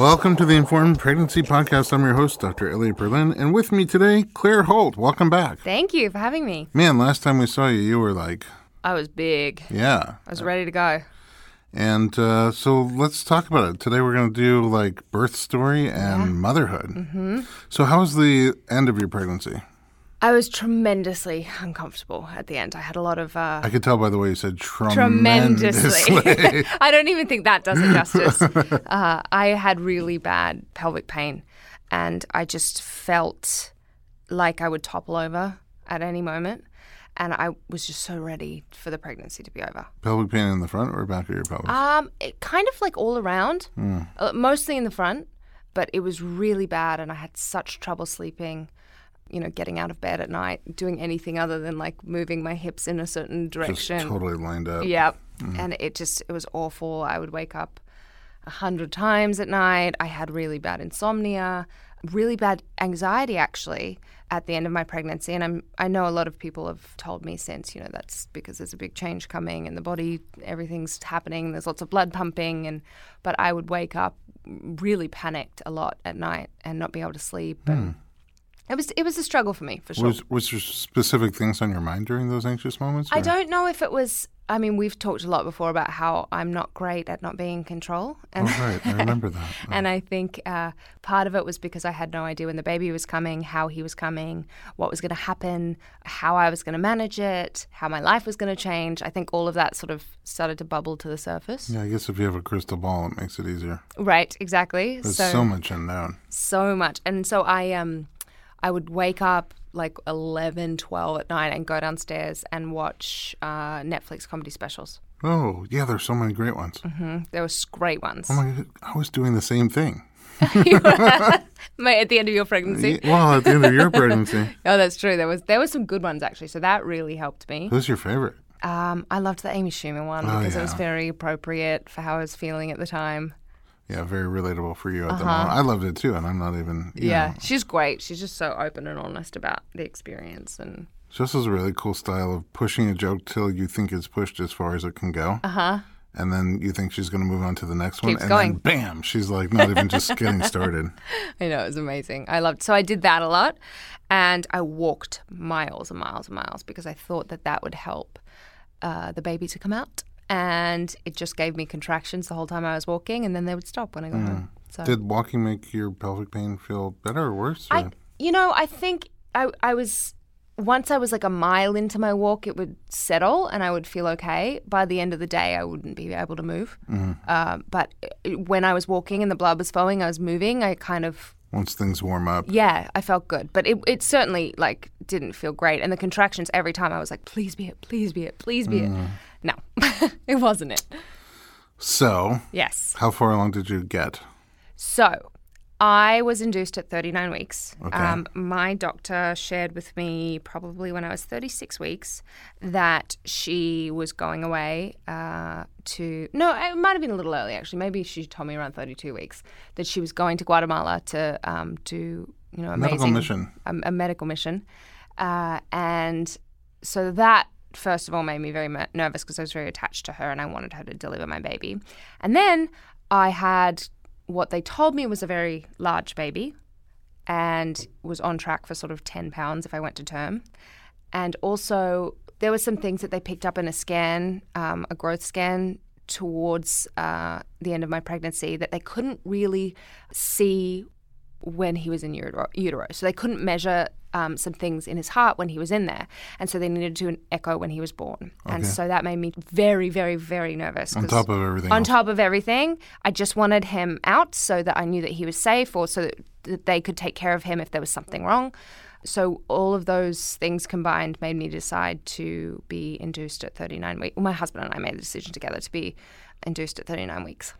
Welcome to the Informed Pregnancy Podcast. I'm your host, Dr. Elliot Berlin, and with me today, Claire Holt. Welcome back. Thank you for having me. Man, last time we saw you, you were like... I was big. Yeah. I was ready to go. And so let's talk about it. Today we're going to do like birth story and motherhood. Mm-hmm. So how was the end of your pregnancy? I was tremendously uncomfortable at the end. I had a lot of... I could tell by the way you said tremendously. I don't even think that does it justice. I had really bad pelvic pain and I just felt like I would topple over at any moment. And I was just so ready for the pregnancy to be over. Pelvic pain in the front or back of your pelvis? It kind of like all around, mostly in the front, but it was really bad and I had such trouble sleeping, you know, getting out of bed at night, doing anything other than like moving my hips in a certain direction. Just totally lined up. Yep. Mm. And it was awful. I would wake up 100 times at night. I had really bad insomnia, really bad anxiety actually at the end of my pregnancy. And I know a lot of people have told me since, you know, that's because there's a big change coming and the body, everything's happening. There's lots of blood pumping. But I would wake up really panicked a lot at night and not be able to sleep. And it was a struggle for me, for sure. Was there specific things on your mind during those anxious moments? Or? I don't know if it was... I mean, we've talked a lot before about how I'm not great at not being in control. And right. I remember that. Oh. And I think part of it was because I had no idea when the baby was coming, how he was coming, what was going to happen, how I was going to manage it, how my life was going to change. I think all of that sort of started to bubble to the surface. Yeah, I guess if you have a crystal ball, it makes it easier. Right, exactly. There's so much unknown. So much. And so I would wake up like 11, 12 at night and go downstairs and watch Netflix comedy specials. Oh, yeah, there's so many great ones. Mm-hmm. There was great ones. Oh, my God. I was doing the same thing. At the end of your pregnancy? Well, at the end of your pregnancy. Oh, that's true. There were some good ones, actually, so that really helped me. Who's your favorite? I loved the Amy Schumer one because it was very appropriate for how I was feeling at the time. Yeah, very relatable for you at the moment. I loved it too, and I'm not even... Yeah, she's great. She's just so open and honest about the experience. And so this is a really cool style of pushing a joke till you think it's pushed as far as it can go. And then you think she's going to move on to the next one. Keeps going. And then, bam, she's like not even just getting started. I know, it was amazing. I loved it. So I did that a lot, and I walked miles and miles and miles because I thought that would help the baby to come out. And it just gave me contractions the whole time I was walking, and then they would stop when I got home. So. Did walking make your pelvic pain feel better or worse? Or? I think I was – once I was like a mile into my walk, it would settle and I would feel okay. By the end of the day, I wouldn't be able to move. But when I was walking and the blood was flowing, I was moving, I kind of – once things warm up. Yeah, I felt good. But it certainly, like, didn't feel great. And the contractions every time, I was like, please be it, please be it, please be it. No, it wasn't it. So. Yes. How far along did you get? So, I was induced at 39 weeks. Okay. My doctor shared with me probably when I was 36 weeks that she was going away no, it might have been a little early actually. Maybe she told me around 32 weeks that she was going to Guatemala to do a medical mission. And so that first of all made me very nervous because I was very attached to her and I wanted her to deliver my baby. And then I had... what they told me was a very large baby and was on track for sort of 10 pounds if I went to term. And also there were some things that they picked up in a scan, a growth scan towards the end of my pregnancy that they couldn't really see when he was in utero. So they couldn't measure some things in his heart when he was in there. And so they needed to do an echo when he was born. Okay. And so that made me very, very, very nervous. On top of everything. I just wanted him out so that I knew that he was safe or so that they could take care of him if there was something wrong. So all of those things combined made me decide to be induced at 39 weeks. My husband and I made the decision together to be induced at 39 weeks.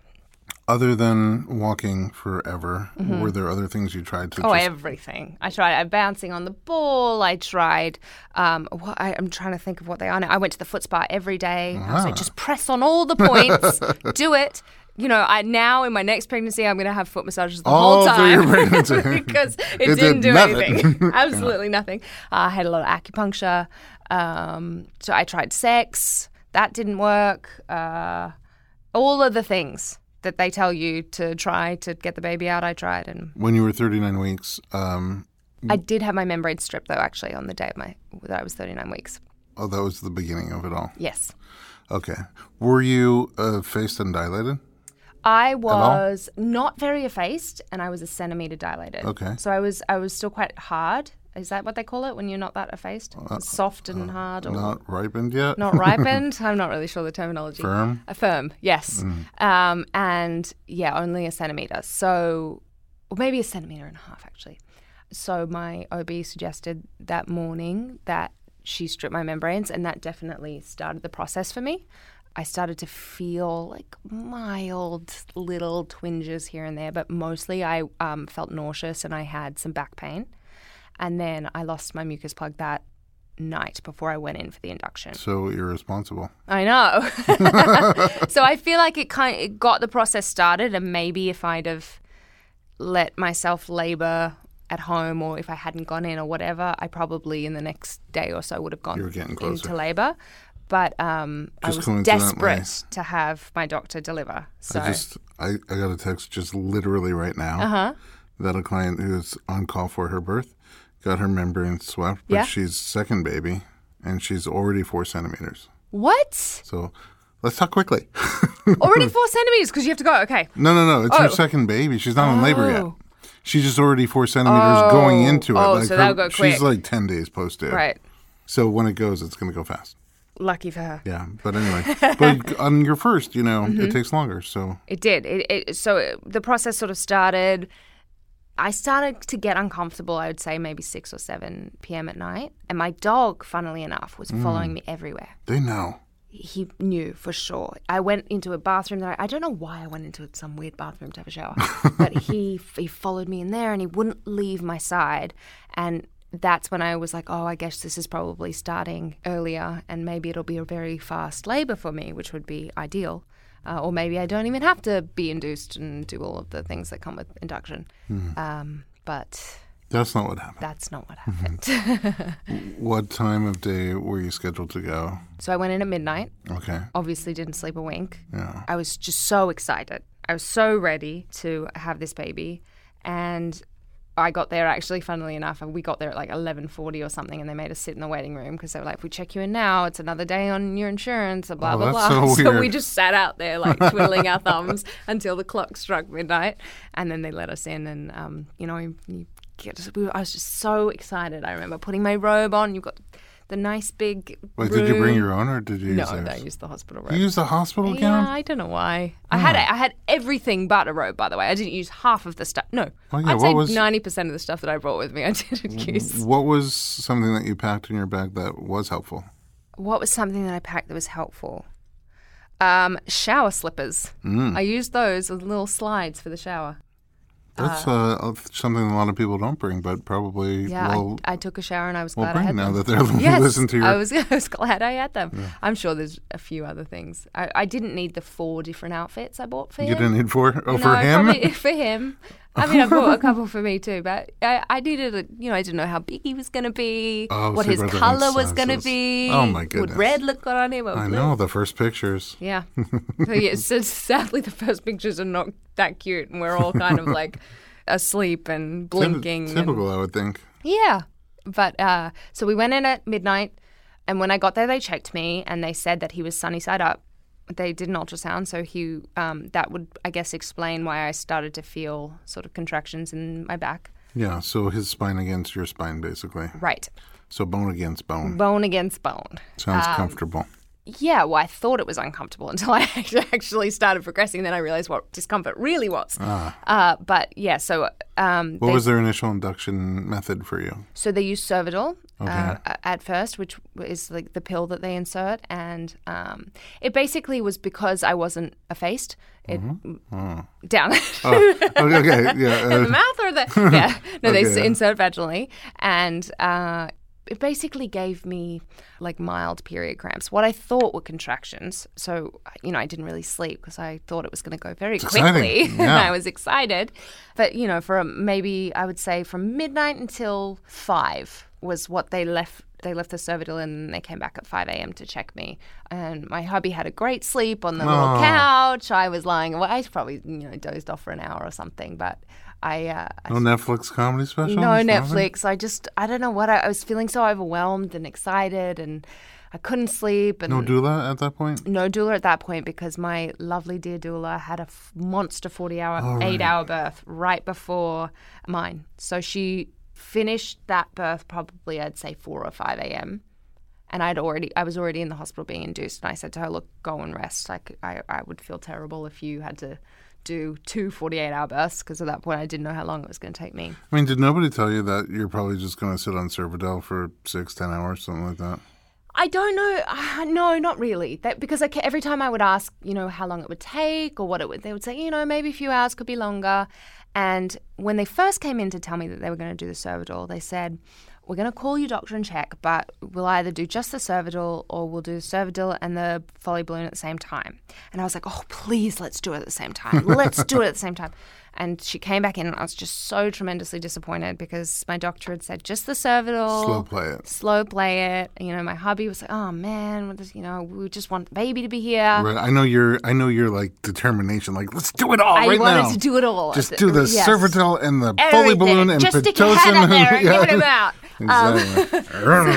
Other than walking forever, were there other things you tried to? Everything. I tried bouncing on the ball. I tried I'm trying to think of what they are now. I went to the foot spa every day. I was like, just press on all the points. Do it. You know, now in my next pregnancy, I'm going to have foot massages all whole time. All through your pregnancy. Because it didn't do anything. Absolutely nothing. I had a lot of acupuncture. So I tried sex. That didn't work. All of the things. that they tell you to try to get the baby out. I tried. And when you were 39 weeks? I did have my membrane stripped, though, actually, on the day of that I was 39 weeks. Oh, that was the beginning of it all? Yes. Okay. Were you effaced and dilated? I was not very effaced, and I was a centimeter dilated. Okay. So I was still quite hard. Is that what they call it when you're not that effaced? Soft and hard? Or not ripened yet? Not ripened. I'm not really sure the terminology. Firm? Firm, yes. Mm. And, yeah, only a centimeter. So, or maybe a centimeter and a half, actually. So my OB suggested that morning that she stripped my membranes, and that definitely started the process for me. I started to feel like mild little twinges here and there, but mostly I felt nauseous and I had some back pain. And then I lost my mucus plug that night before I went in for the induction. So irresponsible. I know. So I feel like it got the process started, and maybe if I'd have let myself labor at home, or if I hadn't gone in or whatever, I probably in the next day or so would have gone into labor. But I was desperate to have my doctor deliver. So I got a text just literally right now that a client who was on call for her birth got her membrane swept, but she's second baby, and she's already 4 centimeters. What? So let's talk quickly. Already 4 centimeters because you have to go. Okay. No. It's her second baby. She's not in labor yet. She's just already 4 centimeters going into it. Oh, like so that'll go quick. She's like 10 days post-date. Right. So when it goes, it's going to go fast. Lucky for her. Yeah, but anyway. But on your first, it takes longer, so. It did. The process sort of started. I started to get uncomfortable, I would say, maybe 6 or 7 p.m. at night. And my dog, funnily enough, was following me everywhere. They know. He knew for sure. I went into a bathroom that I don't know why I went into some weird bathroom to have a shower, but he followed me in there and he wouldn't leave my side. And that's when I was like, I guess this is probably starting earlier and maybe it'll be a very fast labor for me, which would be ideal. Or maybe I don't even have to be induced and do all of the things that come with induction. Mm. But that's not what happened. What time of day were you scheduled to go? So I went in at midnight. Okay. Obviously didn't sleep a wink. Yeah. I was just so excited. I was so ready to have this baby. And I got there, actually, funnily enough, and we got there at like 11:40 or something, and they made us sit in the waiting room because they were like, if we check you in now, it's another day on your insurance, blah, blah, blah. So we just sat out there like twiddling our thumbs until the clock struck midnight. And then they let us in and, I was just so excited. I remember putting my robe on. You've got the nice big room. Did you bring your own or did you use theirs? No, I used the hospital robe. You used the hospital gown? Yeah, I don't know why. Oh. I had everything but a robe, by the way. I didn't use half of the stuff. No, I'd say 90% of the stuff that I brought with me I didn't use. What was something that you packed in your bag that was helpful? What was something that I packed that was helpful? Shower slippers. Mm. I used those with little slides for the shower. That's something a lot of people don't bring, but probably I took a shower and I was glad I had them. Now that they're listening to you. I was glad I had them. Yeah. I'm sure there's a few other things. I didn't need the 4 different outfits I bought for him. You didn't need 4? Oh, no, for him? Probably for him. I mean, I bought a couple for me too, but I needed I didn't know how big he was going to be, what his color was going to be. Oh, my goodness. Would red look good on him? I know, the first pictures. Yeah. So sadly, the first pictures are not that cute, and we're all kind of like asleep and blinking. Typical, I would think. Yeah. But so we went in at midnight, and when I got there, they checked me, and they said that he was sunny side up. They did an ultrasound, so he that would, I guess, explain why I started to feel sort of contractions in my back. Yeah, so his spine against your spine, basically. Right. So bone against bone. Bone against bone. Sounds comfortable. Yeah, well, I thought it was uncomfortable until I actually started progressing. Then I realized what discomfort really was. But, yeah, so what was their initial induction method for you? So they used Cervidil at first, which is like the pill that they insert. And it basically was because I wasn't effaced. Down. Okay, yeah. In the mouth or the – yeah. No, they insert vaginally. And it basically gave me like mild period cramps, what I thought were contractions. So, I didn't really sleep because I thought it was going to go very quickly. Yeah. And I was excited. But, for maybe I would say from midnight until 5 was what they left They left the Cervidil in and they came back at 5 a.m. to check me. And my hubby had a great sleep on the little couch. I was lying awake. I probably, dozed off for an hour or something, but no Netflix comedy special? No Netflix. I don't know what, I was feeling so overwhelmed and excited and I couldn't sleep. And no doula at that point? No doula at that point because my lovely dear doula had a monster 8-hour birth right before mine. So she finished that birth probably, I'd say, 4 or 5 a.m. And I was already in the hospital being induced. And I said to her, look, go and rest. I would feel terrible if you had to do 2 48-hour births because at that point I didn't know how long it was going to take me. I mean, did nobody tell you that you're probably just going to sit on Cervidil for 6-10 hours, something like that? I don't know. No, not really. Because every time I would ask, how long it would take or what it would, they would say, maybe a few hours, could be longer. And when they first came in to tell me that they were going to do the Cervidil, they said, we're going to call your doctor and check, but we'll either do just the Cervidil or we'll do the Cervidil and the Foley balloon at the same time. And I was like, oh, please, let's do it at the same time. Let's do it at the same time. And she came back in and I was just so tremendously disappointed because my doctor had said just the Cervidil. Slow play it. My hubby was like, oh, man, we just want the baby to be here. Right. I know your like determination, like let's do it all right now. I wanted to do it all. Just do the Cervidil and the Foley balloon and Pitocin. Just stick your head out there and give it out.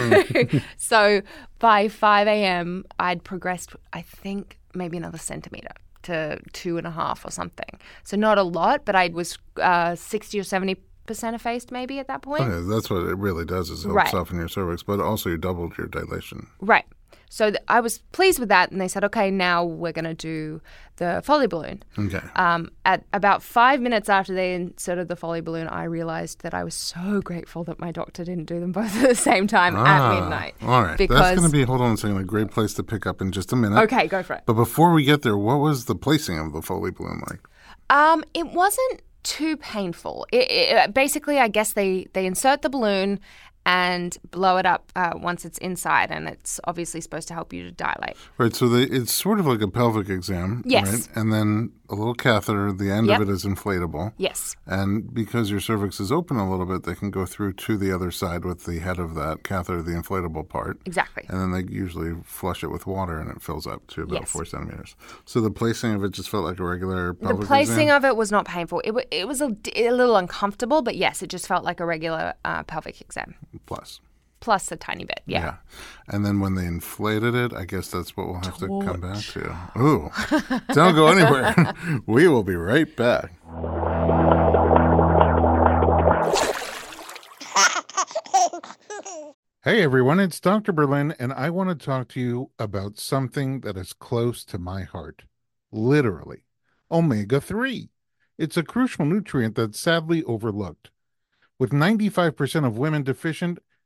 Exactly. So by 5 a.m., I'd progressed, I think, maybe another centimeter to 2.5 or something. So not a lot, but I was 60 or 70% effaced maybe at that point. Okay, that's what it really does is help soften your cervix, but also you doubled your dilation. Right. So I was pleased with that, and they said, okay, now we're going to do the Foley balloon. Okay. At about 5 minutes after they inserted the Foley balloon, I realized that I was so grateful that my doctor didn't do them both at the same time at midnight. All right. Because that's going to be, hold on a second, a great place to pick up in just a minute. Okay, go for it. But before we get there, what was the placing of the Foley balloon like? It wasn't too painful. Basically, I guess they insert the balloon and blow it up once it's inside, and it's obviously supposed to help you to dilate. Right, so it's sort of like a pelvic exam, yes, right? And then a little catheter, the end of it is inflatable. Yes. And because your cervix is open a little bit, they can go through to the other side with the head of that catheter, the inflatable part. Exactly. And then they usually flush it with water, and it fills up to about 4 centimeters. So the placing of it just felt like a regular pelvic exam? The placing of it was not painful. It was a little uncomfortable, but yes, it just felt like a regular pelvic exam. Plus a tiny bit, yeah. And then when they inflated it, I guess that's what we'll have to come back to. Ooh, don't go anywhere. We will be right back. Hey, everyone, it's Dr. Berlin, and I want to talk to you about something that is close to my heart, literally, omega-3. It's a crucial nutrient that's sadly overlooked. With 95% of women deficient,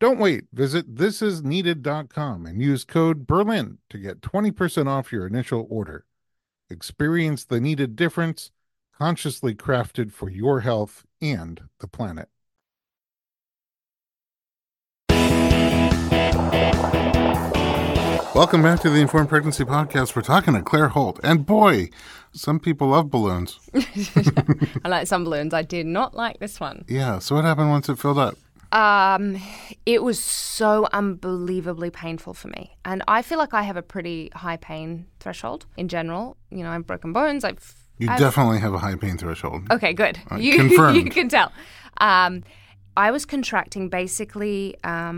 Don't wait. Visit thisisneeded.com and use code BERLIN to get 20% off your initial order. Experience the needed difference, consciously crafted for your health and the planet. Welcome back to the Informed Pregnancy Podcast. We're talking to Claire Holt. And boy, some people love balloons. I like some balloons. I did not like this one. Yeah. So what happened once it filled up? It was so unbelievably painful for me. And I feel like I have a pretty high pain threshold in general. I've broken bones. You definitely have a high pain threshold. Okay, good. Confirmed. You can tell. I was contracting basically, I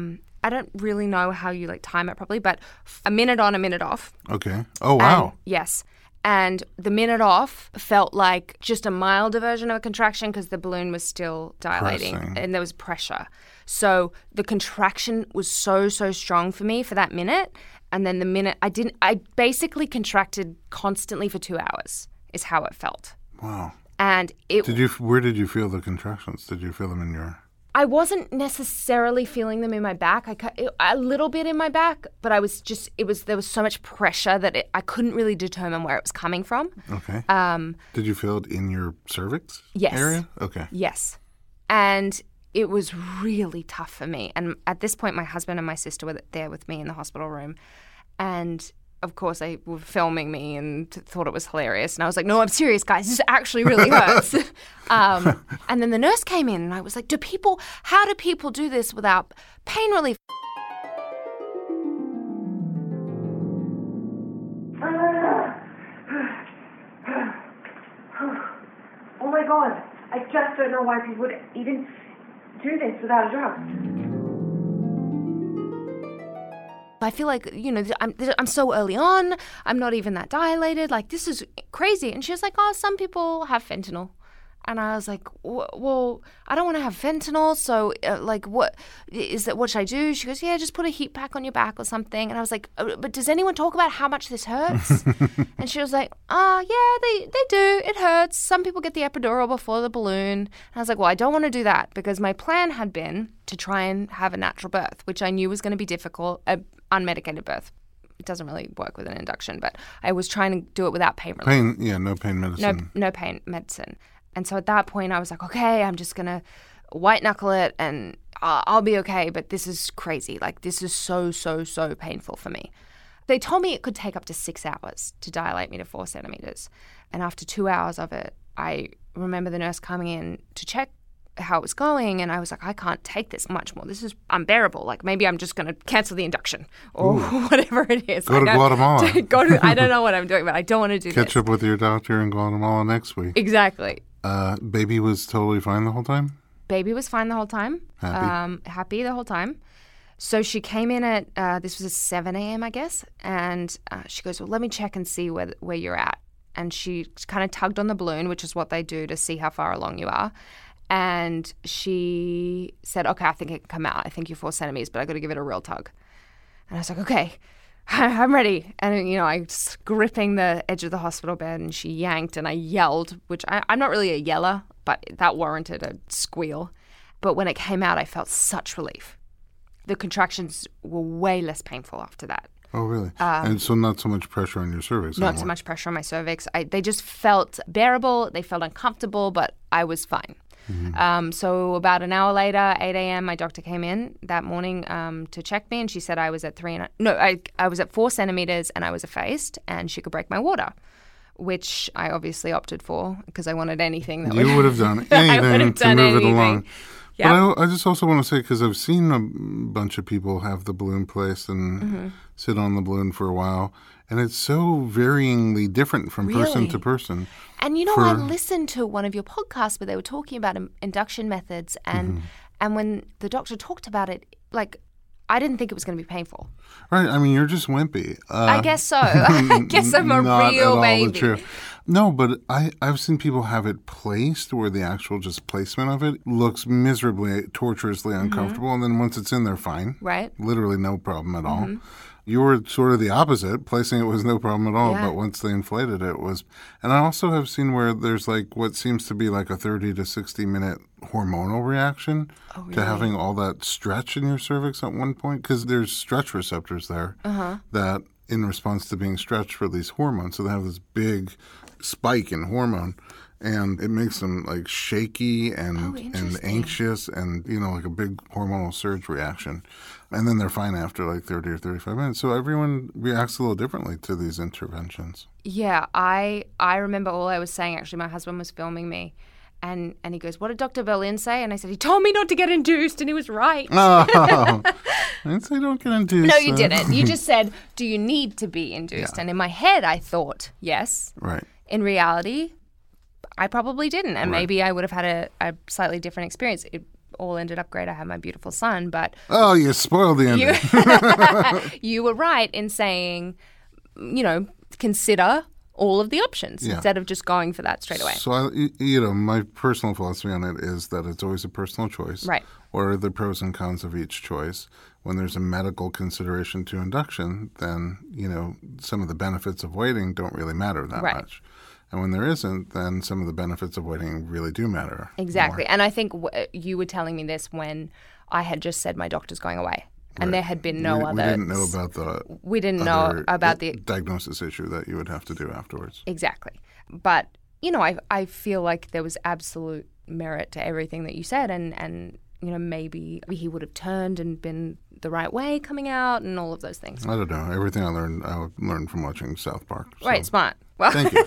don't really know how you like time it properly, but a minute on, a minute off. Okay. Oh, wow. Yes. And the minute off felt like just a milder version of a contraction because the balloon was still dilating and there was pressure. So the contraction was so, so strong for me for that minute. And then the minute I basically contracted constantly for 2 hours is how it felt. Wow. And where did you feel the contractions? Did you feel them in your... I wasn't necessarily feeling them in my back. A little bit in my back, but I was just, there was so much pressure that I couldn't really determine where it was coming from. Okay. Did you feel it in your cervix area? Okay. Yes. And it was really tough for me. And at this point, my husband and my sister were there with me in the hospital room. And of course, they were filming me and thought it was hilarious. And I was like, no, I'm serious, guys. This actually really hurts. And then the nurse came in and I was like, how do people do this without pain relief? Oh, my God. I just don't know why people would even do this without a drug. I feel like, I'm so early on. I'm not even that dilated. Like, this is crazy. And she was like, oh, some people have fentanyl. And I was like, well, I don't want to have fentanyl. So, what should I do? She goes, yeah, just put a heat pack on your back or something. And I was like, but does anyone talk about how much this hurts? And she was like, yeah, they do. It hurts. Some people get the epidural before the balloon. And I was like, well, I don't want to do that because my plan had been to try and have a natural birth, which I knew was going to be difficult. Unmedicated birth. It doesn't really work with an induction, but I was trying to do it without pain relief. No pain medicine. No pain medicine. And so at that point, I was like, okay, I'm just going to white-knuckle it and I'll be okay, but this is crazy. Like, this is so, so, so painful for me. They told me it could take up to 6 hours to dilate me to 4 centimeters. And after 2 hours of it, I remember the nurse coming in to check how it was going, and I was like, I can't take this much more. This is unbearable. Like, maybe I'm just going to cancel the induction or whatever it is. Go to Guatemala. I don't know what I'm doing, but I don't want to do this. Catch up with your doctor in Guatemala next week. Exactly. Baby was totally fine the whole time? Baby was fine the whole time. Happy the whole time. So she came in at, this was at 7 a.m., I guess, and she goes, well, let me check and see where you're at. And she kind of tugged on the balloon, which is what they do to see how far along you are. And she said, okay, I think it can come out. I think you're 4 centimeters, but I got to give it a real tug. And I was like, okay, I'm ready. And, I was gripping the edge of the hospital bed and she yanked and I yelled, which I'm not really a yeller, but that warranted a squeal. But when it came out, I felt such relief. The contractions were way less painful after that. Oh, really? And so not so much pressure on your cervix anymore. Not so much pressure on my cervix. They just felt bearable. They felt uncomfortable, but I was fine. Mm-hmm. So about an hour later, 8 a.m., my doctor came in that morning to check me, and she said I was at 4 centimeters and I was effaced, and she could break my water, which I obviously opted for because I wanted anything that would have done anything to move it along. Yep. But I just also want to say, because I've seen a bunch of people have the balloon placed and sit on the balloon for a while, and it's so varyingly different from person to person. And I listened to one of your podcasts where they were talking about induction methods, and when the doctor talked about it, like, I didn't think it was going to be painful. Right. I mean, you're just wimpy. I guess so. I guess I'm a not real at all baby. The truth. No, but I've seen people have it placed where the actual just placement of it looks miserably, torturously uncomfortable, and then once it's in, they're fine. Right. Literally no problem at all. You were sort of the opposite. Placing it was no problem at all, but once they inflated it, it was. And I also have seen where there's like what seems to be like a 30 to 60-minute hormonal reaction to having all that stretch in your cervix at one point, because there's stretch receptors there that, in response to being stretched, release hormones. So they have this big spike in hormone, and it makes them like shaky and anxious and, like a big hormonal surge reaction. And then they're fine after like 30 or 35 minutes. So everyone reacts a little differently to these interventions. Yeah, I remember all I was saying. Actually, my husband was filming me. And he goes, what did Dr. Berlin say? And I said, he told me not to get induced, and he was right. Oh, I didn't say don't get induced. No, you didn't. You just said, do you need to be induced? Yeah. And in my head, I thought, yes. Right. In reality, I probably didn't, and maybe I would have had a slightly different experience. It all ended up great. I had my beautiful son, but... Oh, you spoiled the ending. You were right in saying, consider all of the options instead of just going for that straight away. So, my personal philosophy on it is that it's always a personal choice. Right. What are the pros and cons of each choice? When there's a medical consideration to induction, then, some of the benefits of waiting don't really matter that much. And when there isn't, then some of the benefits of waiting really do matter. Exactly. More. And I think you were telling me this when I had just said my doctor's going away. And there had been no other. We didn't know about the diagnosis issue that you would have to do afterwards. Exactly. But, you know, I feel like there was absolute merit to everything that you said. And you know, maybe he would have turned and been the right way coming out and all of those things. I don't know. Everything I learned from watching South Park. So. Right, smart. Well, thank you.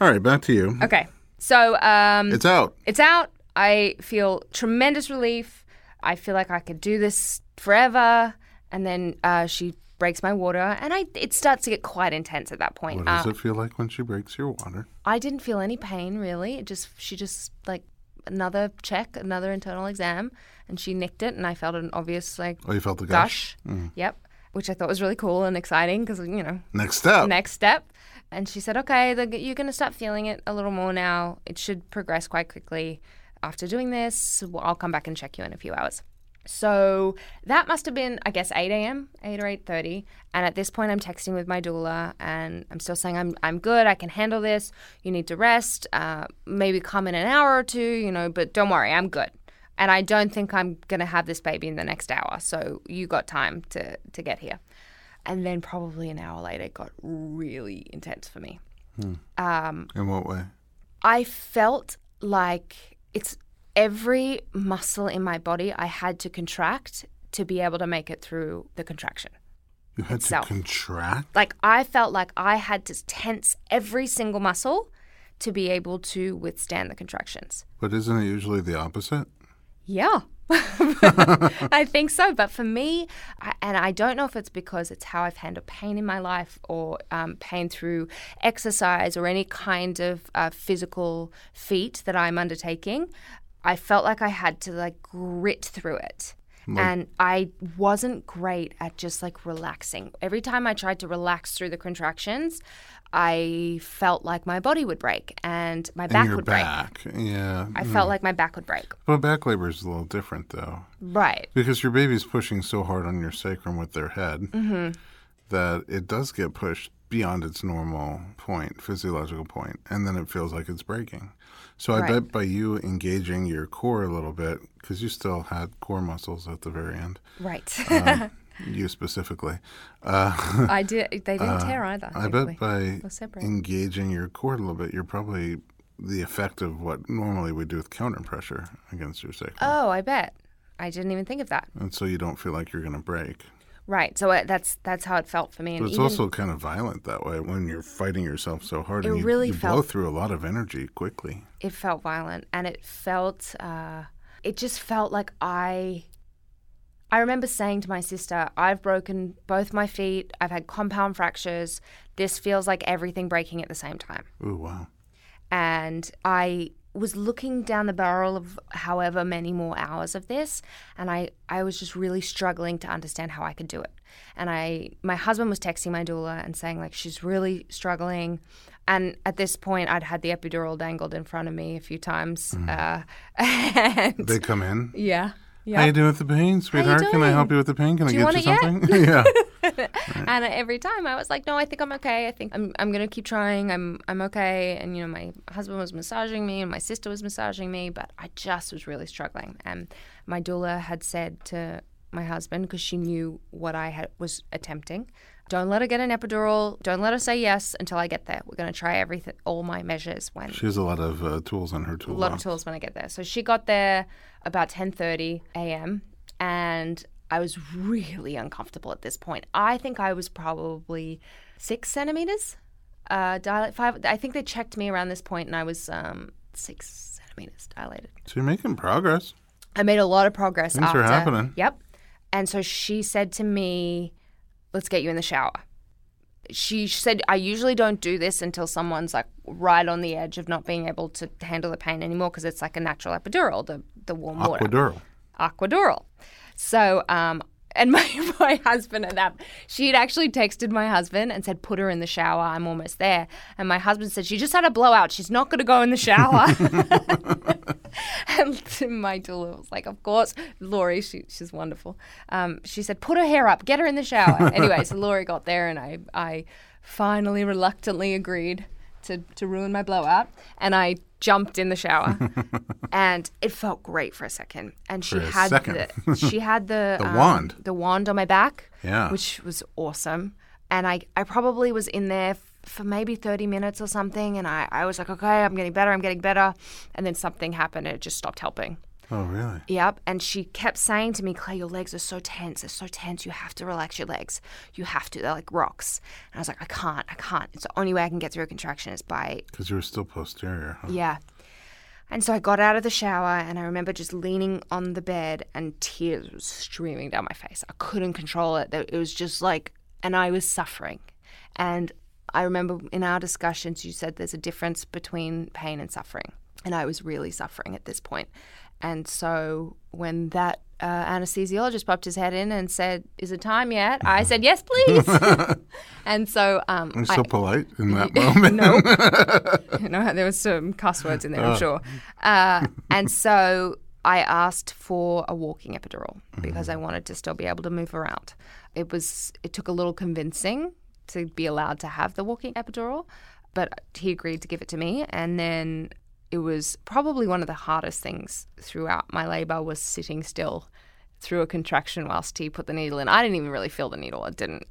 All right, back to you. Okay. So it's out. It's out. I feel tremendous relief. I feel like I could do this forever. And then she breaks my water, and it starts to get quite intense at that point. What does it feel like when she breaks your water? I didn't feel any pain, really. She just like another check, another internal exam, and she nicked it, and I felt an obvious you felt the gush. Mm. Yep, which I thought was really cool and exciting because, you know. Next step. And she said, okay, you're going to start feeling it a little more now. It should progress quite quickly. After doing this, I'll come back and check you in a few hours. So that must have been, I guess, 8 a.m., 8 or 8:30. And at this point, I'm texting with my doula, and I'm still saying, I'm good, I can handle this, you need to rest, maybe come in an hour or two, you know, but don't worry, I'm good. And I don't think I'm going to have this baby in the next hour, so you got time to get here. And then probably an hour later, it got really intense for me. Hmm. In what way? I felt like... It's every muscle in my body I had to contract to be able to make it through the contraction. You had itself. To contract? Like, I felt like I had to tense every single muscle to be able to withstand the contractions. But isn't it usually the opposite? Yeah. I think so. But for me, and I don't know if it's because it's how I've handled pain in my life or pain through exercise or any kind of physical feat that I'm undertaking, I felt like I had to grit through it. And I wasn't great at just relaxing. Every time I tried to relax through the contractions, I felt like my body would break and my back would break. Yeah. I felt like my back would break. Well, back labor is a little different, though. Right. Because your baby's pushing so hard on your sacrum with their head that it does get pushed beyond its normal point, physiological point, and then it feels like it's breaking. So I bet by you engaging your core a little bit, because you still had core muscles at the very end. Right. You specifically. I did. They didn't tear either. I bet by engaging your core a little bit, you're probably the effect of what normally we do with counter pressure against your sacrum. Oh, I bet. I didn't even think of that. And so you don't feel like you're going to break. Right. So that's how it felt for me. And but it's also kind of violent that way when you're fighting yourself so hard. And you blow through a lot of energy quickly. It felt violent. And it felt it just felt like I remember saying to my sister, I've broken both my feet. I've had compound fractures. This feels like everything breaking at the same time. Ooh, wow. And I was looking down the barrel of however many more hours of this, and I was just really struggling to understand how I could do it. And my husband was texting my doula and saying, she's really struggling. And at this point, I'd had the epidural dangled in front of me a few times. And they come in? Yeah. Yep. How you doing with the pain, sweetheart? Can I help you with the pain? Can I get you something? Yeah. Right. And every time I was like, no, I think I'm okay. I think I'm going to keep trying. I'm okay. And, you know, my husband was massaging me and my sister was massaging me, but I just was really struggling. And my doula had said to my husband, because she knew what I was attempting, don't let her get an epidural. Don't let her say yes until I get there. We're going to try everything, all my measures. When she has a lot of tools on her toolbox. A lot of tools when I get there. So she got there about 10:30 a.m. and I was really uncomfortable at this point. I think I was probably 6 centimeters. Dilate 5. I think they checked me around this point, and I was 6 centimeters dilated. So you're making progress. I made a lot of progress. Things are happening. Yep. And so she said to me, let's get you in the shower. She said, I usually don't do this until someone's right on the edge of not being able to handle the pain anymore because it's a natural epidural, the warm Aquadural. Water. Aquadural. So, and my husband at that, she had actually texted my husband and said, put her in the shower. I'm almost there. And my husband said, she just had a blowout. She's not going to go in the shower. And my doula was like, of course. Laurie, she's wonderful. She said, put her hair up. Get her in the shower. Anyway, so Laurie got there and I finally reluctantly agreed. to ruin my blowout. And I jumped in the shower, and it felt great for a second. And she had the wand. The wand on my back, which was awesome. And I probably was in there for maybe 30 minutes or something, and I was like, okay, I'm getting better. And then something happened, and it just stopped helping. Oh, really? Yep. And she kept saying to me, Claire, your legs are so tense. They're so tense. You have to relax your legs. You have to. They're like rocks. And I was like, I can't. It's the only way I can get through a contraction is by... Because you were still posterior, huh? Yeah. And so I got out of the shower, and I remember just leaning on the bed, and tears were streaming down my face. I couldn't control it. It was just like... And I was suffering. And I remember in our discussions, you said there's a difference between pain and suffering. And I was really suffering at this point. And so when that anesthesiologist popped his head in and said, is it time yet? I said, yes, please. And so I'm so polite in that moment. No, there was some cuss words in there, I'm sure. And so I asked for a walking epidural because I wanted to still be able to move around. It took a little convincing to be allowed to have the walking epidural, but he agreed to give it to me. And then it was probably one of the hardest things throughout my labor was sitting still through a contraction whilst he put the needle in. I didn't even really feel the needle. It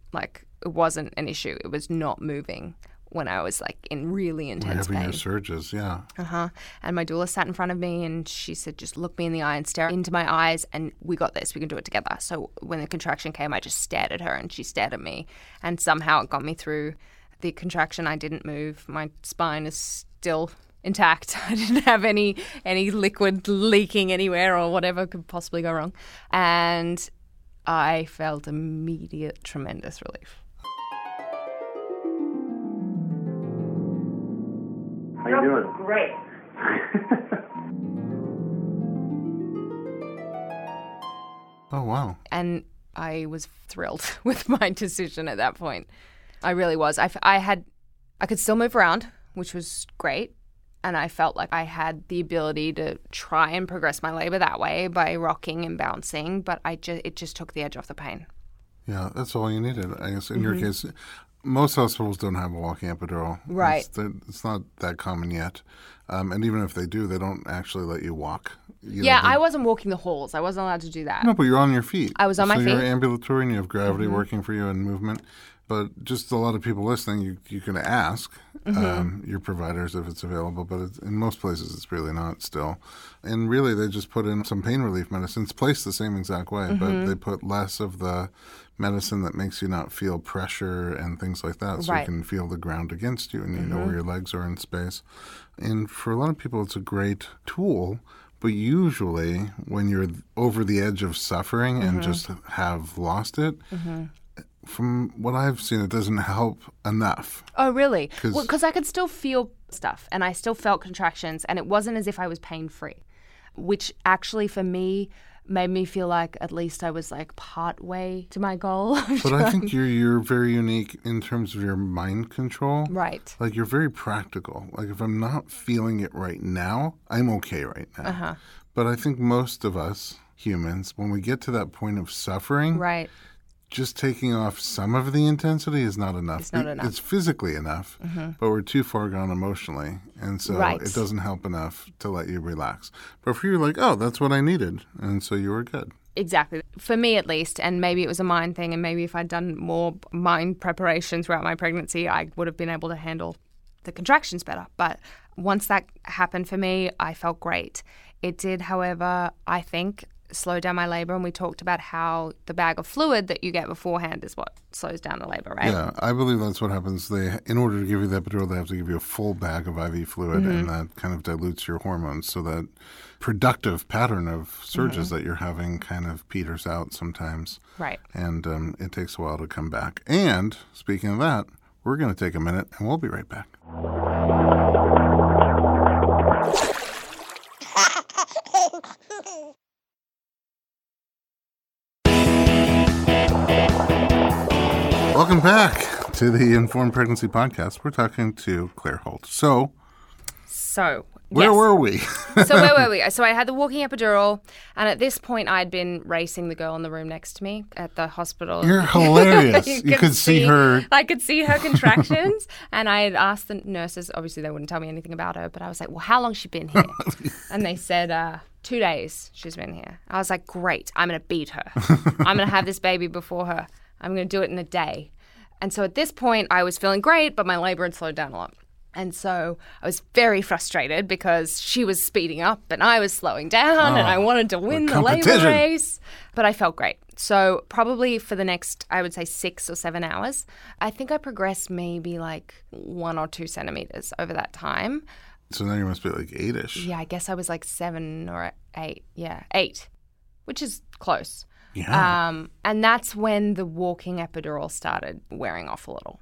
wasn't an issue. It was not moving when I was in really intense pain. Having your surges, yeah. Uh-huh. And my doula sat in front of me, and she said, just look me in the eye and stare into my eyes, and we got this. We can do it together. So when the contraction came, I just stared at her, and she stared at me. And somehow it got me through the contraction. I didn't move. My spine is still... intact. I didn't have any liquid leaking anywhere or whatever could possibly go wrong. And I felt immediate, tremendous relief. How you doing? Great. Oh, wow. And I was thrilled with my decision at that point. I really was. I could still move around, which was great. And I felt like I had the ability to try and progress my labor that way by rocking and bouncing, but it just took the edge off the pain. Yeah, that's all you needed, I guess. In your case, most hospitals don't have a walking epidural. Right. It's not that common yet. And even if they do, they don't actually let you walk. I wasn't walking the halls. I wasn't allowed to do that. No, but you're on your feet. I was on my feet. So you're ambulatory and you have gravity working for you and movement. But just a lot of people listening, you can ask your providers if it's available, but in most places it's really not still. And really they just put in some pain relief medicines, placed the same exact way, but they put less of the medicine that makes you not feel pressure and things like that, so you can feel the ground against you and you know where your legs are in space. And for a lot of people it's a great tool. But usually when you're over the edge of suffering and just have lost it, from what I've seen, it doesn't help enough. Oh, really? Because I could still feel stuff, and I still felt contractions, and it wasn't as if I was pain-free, which actually for me made me feel like at least I was part way to my goal. But I think you're very unique in terms of your mind control. Right. You're very practical. If I'm not feeling it right now, I'm okay right now. Uh-huh. But I think most of us humans, when we get to that point of suffering... Right. Just taking off some of the intensity is not enough. It's not enough. It's physically enough, but we're too far gone emotionally. And so it doesn't help enough to let you relax. But for you, you're like, oh, that's what I needed. And so you were good. Exactly. For me, at least, and maybe it was a mind thing, and maybe if I'd done more mind preparation throughout my pregnancy, I would have been able to handle the contractions better. But once that happened for me, I felt great. It did, however, I think, slow down my labor, and we talked about how the bag of fluid that you get beforehand is what slows down the labor, right? Yeah, I believe that's what happens. In order to give you the epidural, they have to give you a full bag of IV fluid, and that kind of dilutes your hormones, so that productive pattern of surges that you're having kind of peters out sometimes. Right. And it takes a while to come back. And speaking of that, we're going to take a minute, and we'll be right back. Welcome back to the Informed Pregnancy Podcast. We're talking to Claire Holt. So, So where were we? So where were we? So I had the walking epidural, and at this point I had been racing the girl in the room next to me at the hospital. You're hilarious. you could see her. I could see her contractions, and I had asked the nurses. Obviously, they wouldn't tell me anything about her, but I was like, well, how long has she been here? And they said, 2 days she's been here. I was like, great. I'm going to beat her. I'm going to have this baby before her. I'm going to do it in a day. And so at this point, I was feeling great, but my labor had slowed down a lot. And so I was very frustrated because she was speeding up and I was slowing down, and I wanted to win the labor race. But I felt great. So probably for the next, I would say, 6 or 7 hours, I think I progressed maybe like 1 or 2 centimeters over that time. So now you must be like 8-ish. Yeah, I guess I was like 7 or 8. Yeah, 8, which is close. Yeah. And that's when the walking epidural started wearing off a little.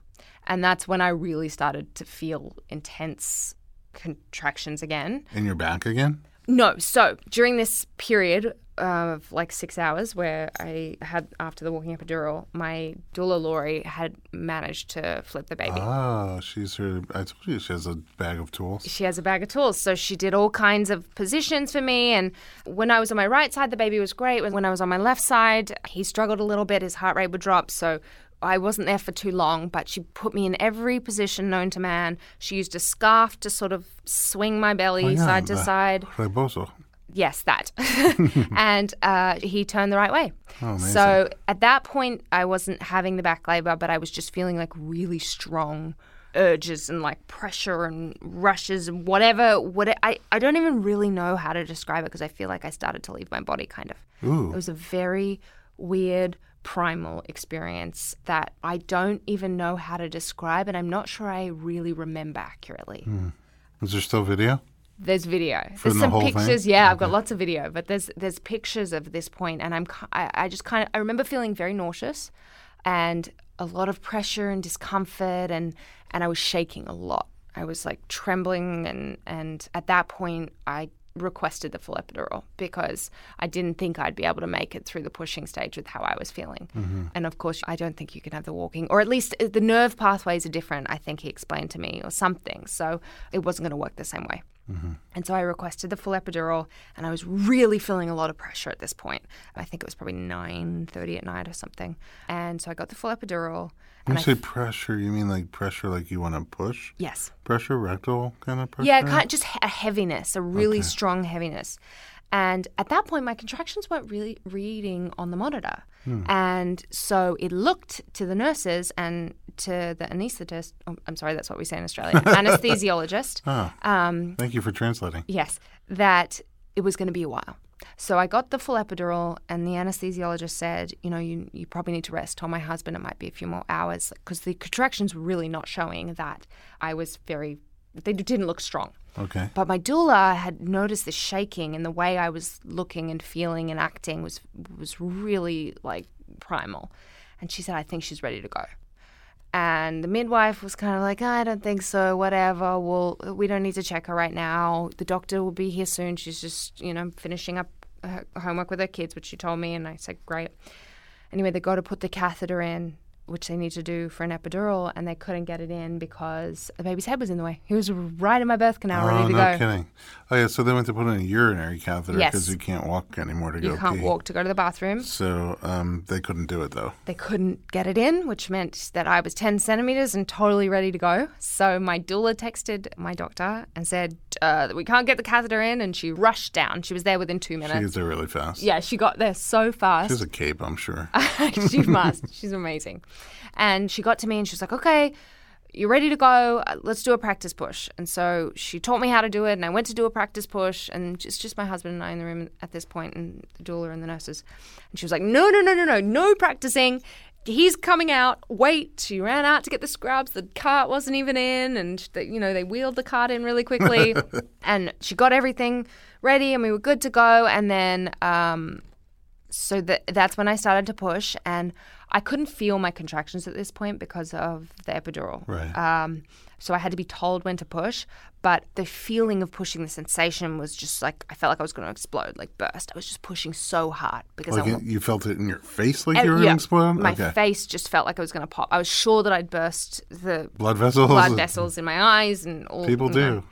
And that's when I really started to feel intense contractions again. In your back again? No. So during this period of like 6 hours where I had after the walking epidural, my doula Lori had managed to flip the baby. Oh, I told you she has a bag of tools. She has a bag of tools. So she did all kinds of positions for me. And when I was on my right side, the baby was great. When I was on my left side, he struggled a little bit. His heart rate would drop. So I wasn't there for too long, but she put me in every position known to man. She used a scarf to sort of swing my belly side to side. Rebozo. Yes, that. And he turned the right way. Oh, so at that point, I wasn't having the back labor, but I was just feeling like really strong urges and like pressure and rushes and whatever. I don't even really know how to describe it because I feel like I started to leave my body kind of. Ooh. It was a very weird primal experience that I don't even know how to describe, and I'm not sure I really remember accurately. Mm. Is there still video? There's video. There's some pictures. Thing? Yeah, okay. I've got lots of video, but there's pictures of this point, and I remember feeling very nauseous, and a lot of pressure and discomfort, and I was shaking a lot. I was like trembling, and at that point I requested the full epidural because I didn't think I'd be able to make it through the pushing stage with how I was feeling. Mm-hmm. And of course, I don't think you can have the walking, or at least the nerve pathways are different, I think he explained to me, or something. So it wasn't going to work the same way. Mm-hmm. And so I requested the full epidural, and I was really feeling a lot of pressure at this point. I think it was probably 9:30 at night or something. And so I got the full epidural. When you say pressure, you mean like pressure like you want to push? Yes. Pressure, rectal kind of pressure? Yeah, just a heaviness, a really strong heaviness. And at that point, my contractions weren't really reading on the monitor. Hmm. And so it looked to the nurses and to the anesthetist. Oh, I'm sorry, that's what we say in Australia. Anesthesiologist. Thank you for translating. Yes, that it was going to be a while. So I got the full epidural, and the anesthesiologist said, you probably need to rest. Told my husband it might be a few more hours because the contractions were really not showing that I was very – they didn't look strong. Okay. But my doula had noticed the shaking, and the way I was looking and feeling and acting was really like primal. And she said, I think she's ready to go. And the midwife was kind of like, I don't think so, whatever. We don't need to check her right now. The doctor will be here soon. She's just, finishing up her homework with her kids, which she told me. And I said, great. Anyway, they got to put the catheter in, which they need to do for an epidural, and they couldn't get it in because the baby's head was in the way. He was right in my birth canal, ready to go. Oh, no kidding. Oh, yeah, so they went to put in a urinary catheter because you can't walk anymore to go pee. You can't walk to go to the bathroom. So they couldn't do it, though. They couldn't get it in, which meant that I was 10 centimeters and totally ready to go. So my doula texted my doctor and said, we can't get the catheter in, and she rushed down. She was there within 2 minutes. She gets there really fast. Yeah, she got there so fast. She's a cape, I'm sure. She must. She's amazing. And she got to me and she was like, okay, you're ready to go. Let's do a practice push. And so she taught me how to do it, and I went to do a practice push. And it's just my husband and I in the room at this point, and the doula and the nurses. And she was like, no practicing. He's coming out. Wait. She ran out to get the scrubs. The cart wasn't even in. And, they wheeled the cart in really quickly. And she got everything ready, and we were good to go. And then so that's when I started to push. And I couldn't feel my contractions at this point because of the epidural. Right. So I had to be told when to push. But the feeling of pushing, the sensation was just like I felt like I was going to explode, like burst. I was just pushing so hard because you felt it in your face, like you were going to explode. My face just felt like I was going to pop. I was sure that I'd burst the blood vessels in my eyes and all. People do.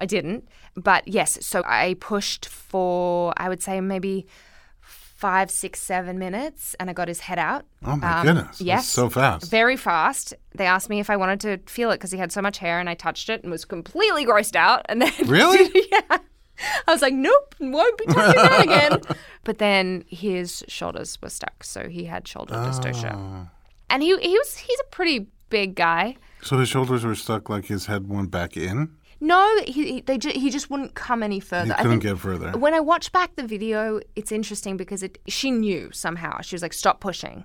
I didn't. But yes, so I pushed for, I would say maybe 5, 6, 7 minutes, and I got his head out. Oh my goodness. Yes. That's so fast. Very fast. They asked me if I wanted to feel it because he had so much hair, and I touched it and was completely grossed out. And then really? Yeah. I was like, nope, won't be touching that again. But then his shoulders were stuck, so he had shoulder dystocia. And he's a pretty big guy. So his shoulders were stuck, like his head went back in? No, he just wouldn't come any further. He couldn't get further. When I watch back the video, it's interesting because she knew somehow. She was like, stop pushing,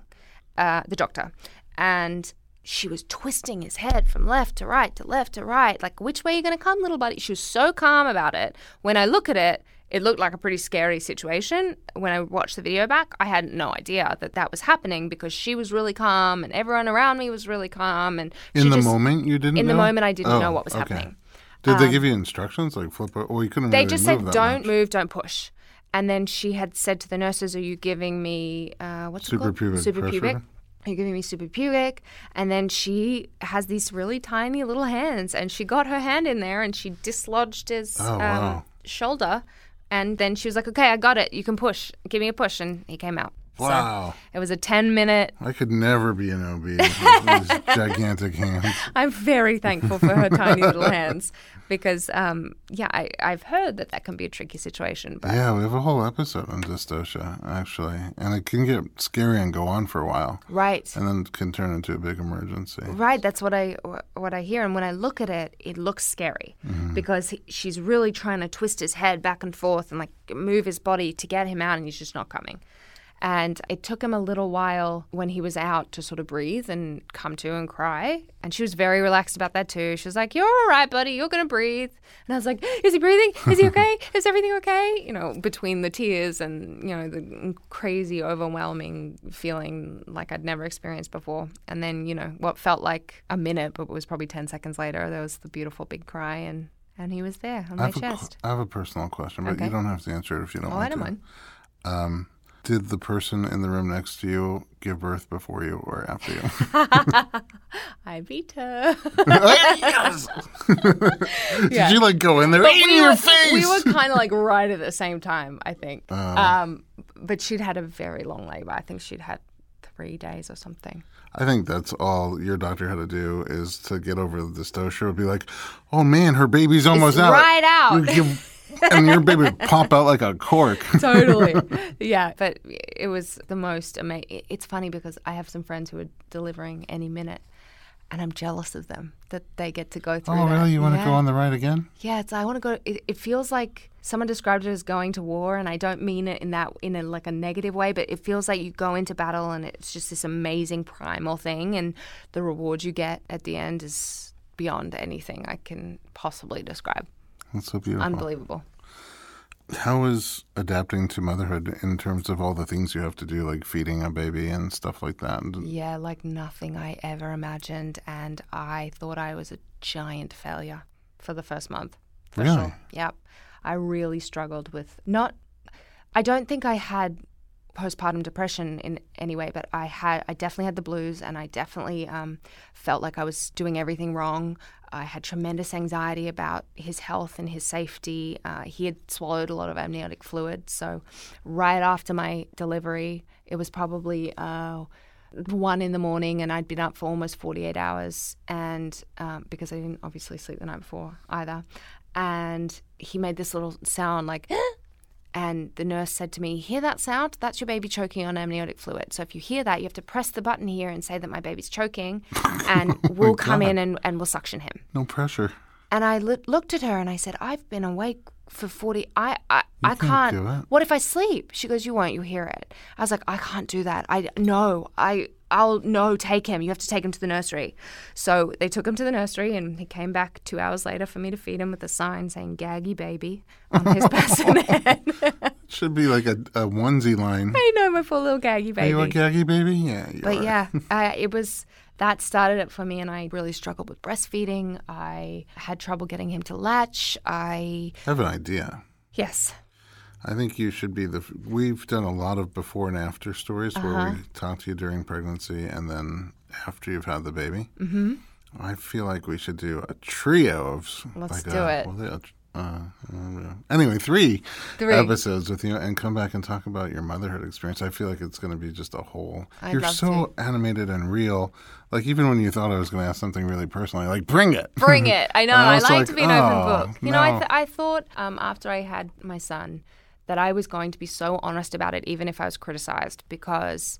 the doctor. And she was twisting his head from left to right to left to right. Like, which way are you going to come, little buddy? She was so calm about it. When I look at it, it looked like a pretty scary situation. When I watched the video back, I had no idea that that was happening because she was really calm and everyone around me was really calm. And In the moment, I didn't know what was happening. Did they give you instructions? Like, flip or you couldn't really move that much? They just said, don't move, don't push. And then she had said to the nurses, are you giving me, what's it called? Suprapubic. You're giving me suprapubic. And then she has these really tiny little hands. And she got her hand in there and she dislodged his shoulder. And then she was like, okay, I got it. You can push. Give me a push. And he came out. Wow. So it was a 10-minute. I could never be an OB with these gigantic hands. I'm very thankful for her tiny little hands because, I've heard that can be a tricky situation. But yeah, we have a whole episode on dystocia, actually. And it can get scary and go on for a while. Right. And then it can turn into a big emergency. Right. That's what I hear. And when I look at it, it looks scary because she's really trying to twist his head back and forth and like move his body to get him out, and he's just not coming. And it took him a little while when he was out to sort of breathe and come to and cry. And she was very relaxed about that too. She was like, you're all right, buddy. You're going to breathe. And I was like, is he breathing? Is he okay? Is everything okay? You know, between the tears and, you know, the crazy, overwhelming feeling like I'd never experienced before. And then, you know, what felt like a minute, but it was probably 10 seconds later, there was the beautiful big cry and he was there on my chest. I have a personal question, but you don't have to answer it if you don't want to. Oh, I don't mind. Did the person in the room next to you give birth before you or after you? I beat her. Yes! Did you, like, go in there? Your face! We were kind of, like, right at the same time, I think. But she'd had a very long labor. I think she'd had 3 days or something. I think that's all your doctor had to do is to get over the dystocia and be like, oh, man, her baby's almost out. Right out. And your baby would pop out like a cork. Totally. Yeah. But it was the most amazing. It's funny because I have some friends who are delivering any minute, and I'm jealous of them that they get to go through that. Oh, really? You want to go on the ride again? Yeah. I want to go. It feels like someone described it as going to war, and I don't mean it in a like a negative way, but it feels like you go into battle, and it's just this amazing primal thing, and the reward you get at the end is beyond anything I can possibly describe. That's so beautiful. Unbelievable. How is adapting to motherhood in terms of all the things you have to do, like feeding a baby and stuff like that? Yeah, like nothing I ever imagined. And I thought I was a giant failure for the first month. Really? Sure. Yep. I really struggled with I don't think I had postpartum depression in any way, but I definitely had the blues, and I definitely felt like I was doing everything wrong. I had tremendous anxiety about his health and his safety. He had swallowed a lot of amniotic fluid. So right after my delivery, it was probably 1 a.m, and I'd been up for almost 48 hours and because I didn't obviously sleep the night before either. And he made this little sound like, and the nurse said to me, hear that sound? That's your baby choking on amniotic fluid. So if you hear that, you have to press the button here and say that my baby's choking, and we'll come in and we'll suction him. No pressure. And I looked at her and I said, I've been awake for 40. I can't do it. What if I sleep? She goes, you won't. You'll hear it. I was like, I can't do that. Take him. You have to take him to the nursery. So they took him to the nursery, and he came back 2 hours later for me to feed him with a sign saying "Gaggy Baby" on his bassinet. Should be like a onesie line. I know, my poor little Gaggy Baby. Are you a Gaggy Baby? Yeah. It was that started it for me, and I really struggled with breastfeeding. I had trouble getting him to latch. I have an idea. Yes. I think you should be we've done a lot of before and after stories where we talk to you during pregnancy and then after you've had the baby. Mm-hmm. I feel like we should do a trio of. Let's do it. Well, Anyway, three episodes with you, and come back and talk about your motherhood experience. I feel like it's going to be just a whole. You're so animated and real. Like, even when you thought I was going to ask something really personal, like, bring it. I know. I like to be an open book. You know, I thought after I had my son that I was going to be so honest about it, even if I was criticized, because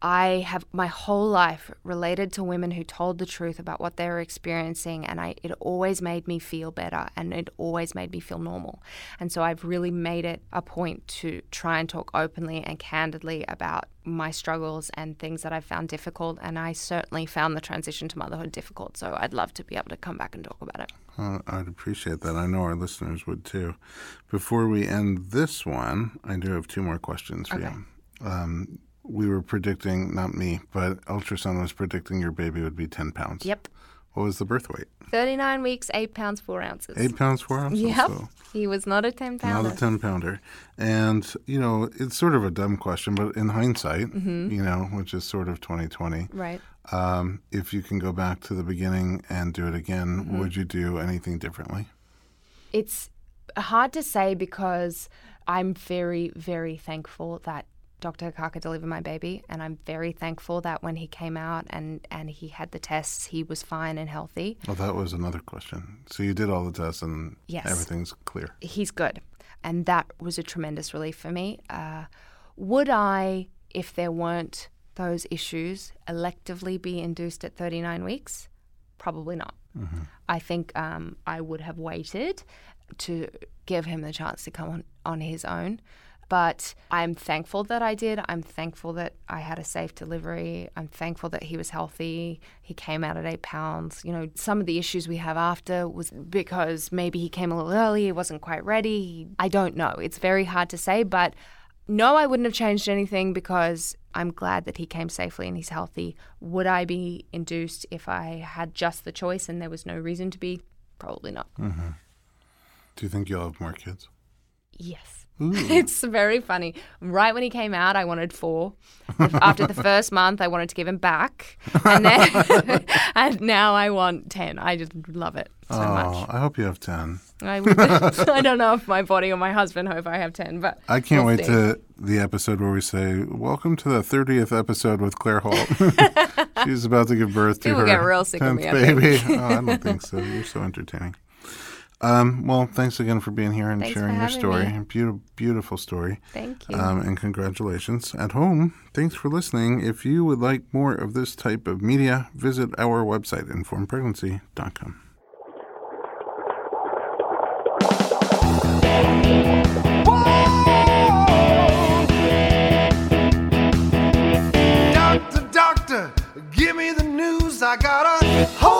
I have my whole life related to women who told the truth about what they were experiencing, and it always made me feel better, and it always made me feel normal. And so I've really made it a point to try and talk openly and candidly about my struggles and things that I've found difficult, and I certainly found the transition to motherhood difficult, so I'd love to be able to come back and talk about it. I'd appreciate that. I know our listeners would too. Before we end this one, I do have two more questions for you. We were predicting, not me, but ultrasound was predicting your baby would be 10 pounds. Yep. What was the birth weight? 39 weeks, 8 pounds, 4 ounces. 8 pounds, 4 ounces? Yep. So he was not a 10-pounder. Not a 10-pounder. And, you know, it's sort of a dumb question, but in hindsight, you know, which is sort of 20/20. Right. If you can go back to the beginning and do it again, would you do anything differently? It's hard to say, because I'm very, very thankful that Dr. Hakaka delivered my baby, and I'm very thankful that when he came out and he had the tests, he was fine and healthy. Well, that was another question. So you did all the tests, and everything's clear. He's good, and that was a tremendous relief for me. Would I, if there weren't those issues, electively be induced at 39 weeks? Probably not. Mm-hmm. I think I would have waited to give him the chance to come on his own. But I'm thankful that I did. I'm thankful that I had a safe delivery. I'm thankful that he was healthy. He came out at 8 pounds. You know, some of the issues we have after was because maybe he came a little early, he wasn't quite ready. I don't know. It's very hard to say. But no, I wouldn't have changed anything, because I'm glad that he came safely and he's healthy. Would I be induced if I had just the choice and there was no reason to be? Probably not. Mm-hmm. Do you think you'll have more kids? Yes. Ooh. It's very funny. Right when he came out, I wanted 4. After the first month, I wanted to give him back. And then and now I want 10. I just love it so much. I hope you have 10. I don't know if my body or my husband hope I have 10, but I can't wait to the episode where we say, welcome to the 30th episode with Claire Holt. She's about to give birth to her 10th baby. People get real sick of me, I think. Oh, I don't think so. You're so entertaining. Well, thanks again for being here and sharing your story. Beautiful story. Thank you. And congratulations. At home, thanks for listening. If you would like more of this type of media, visit our website, informedpregnancy.com. Whoa! Doctor, give me the news. I got a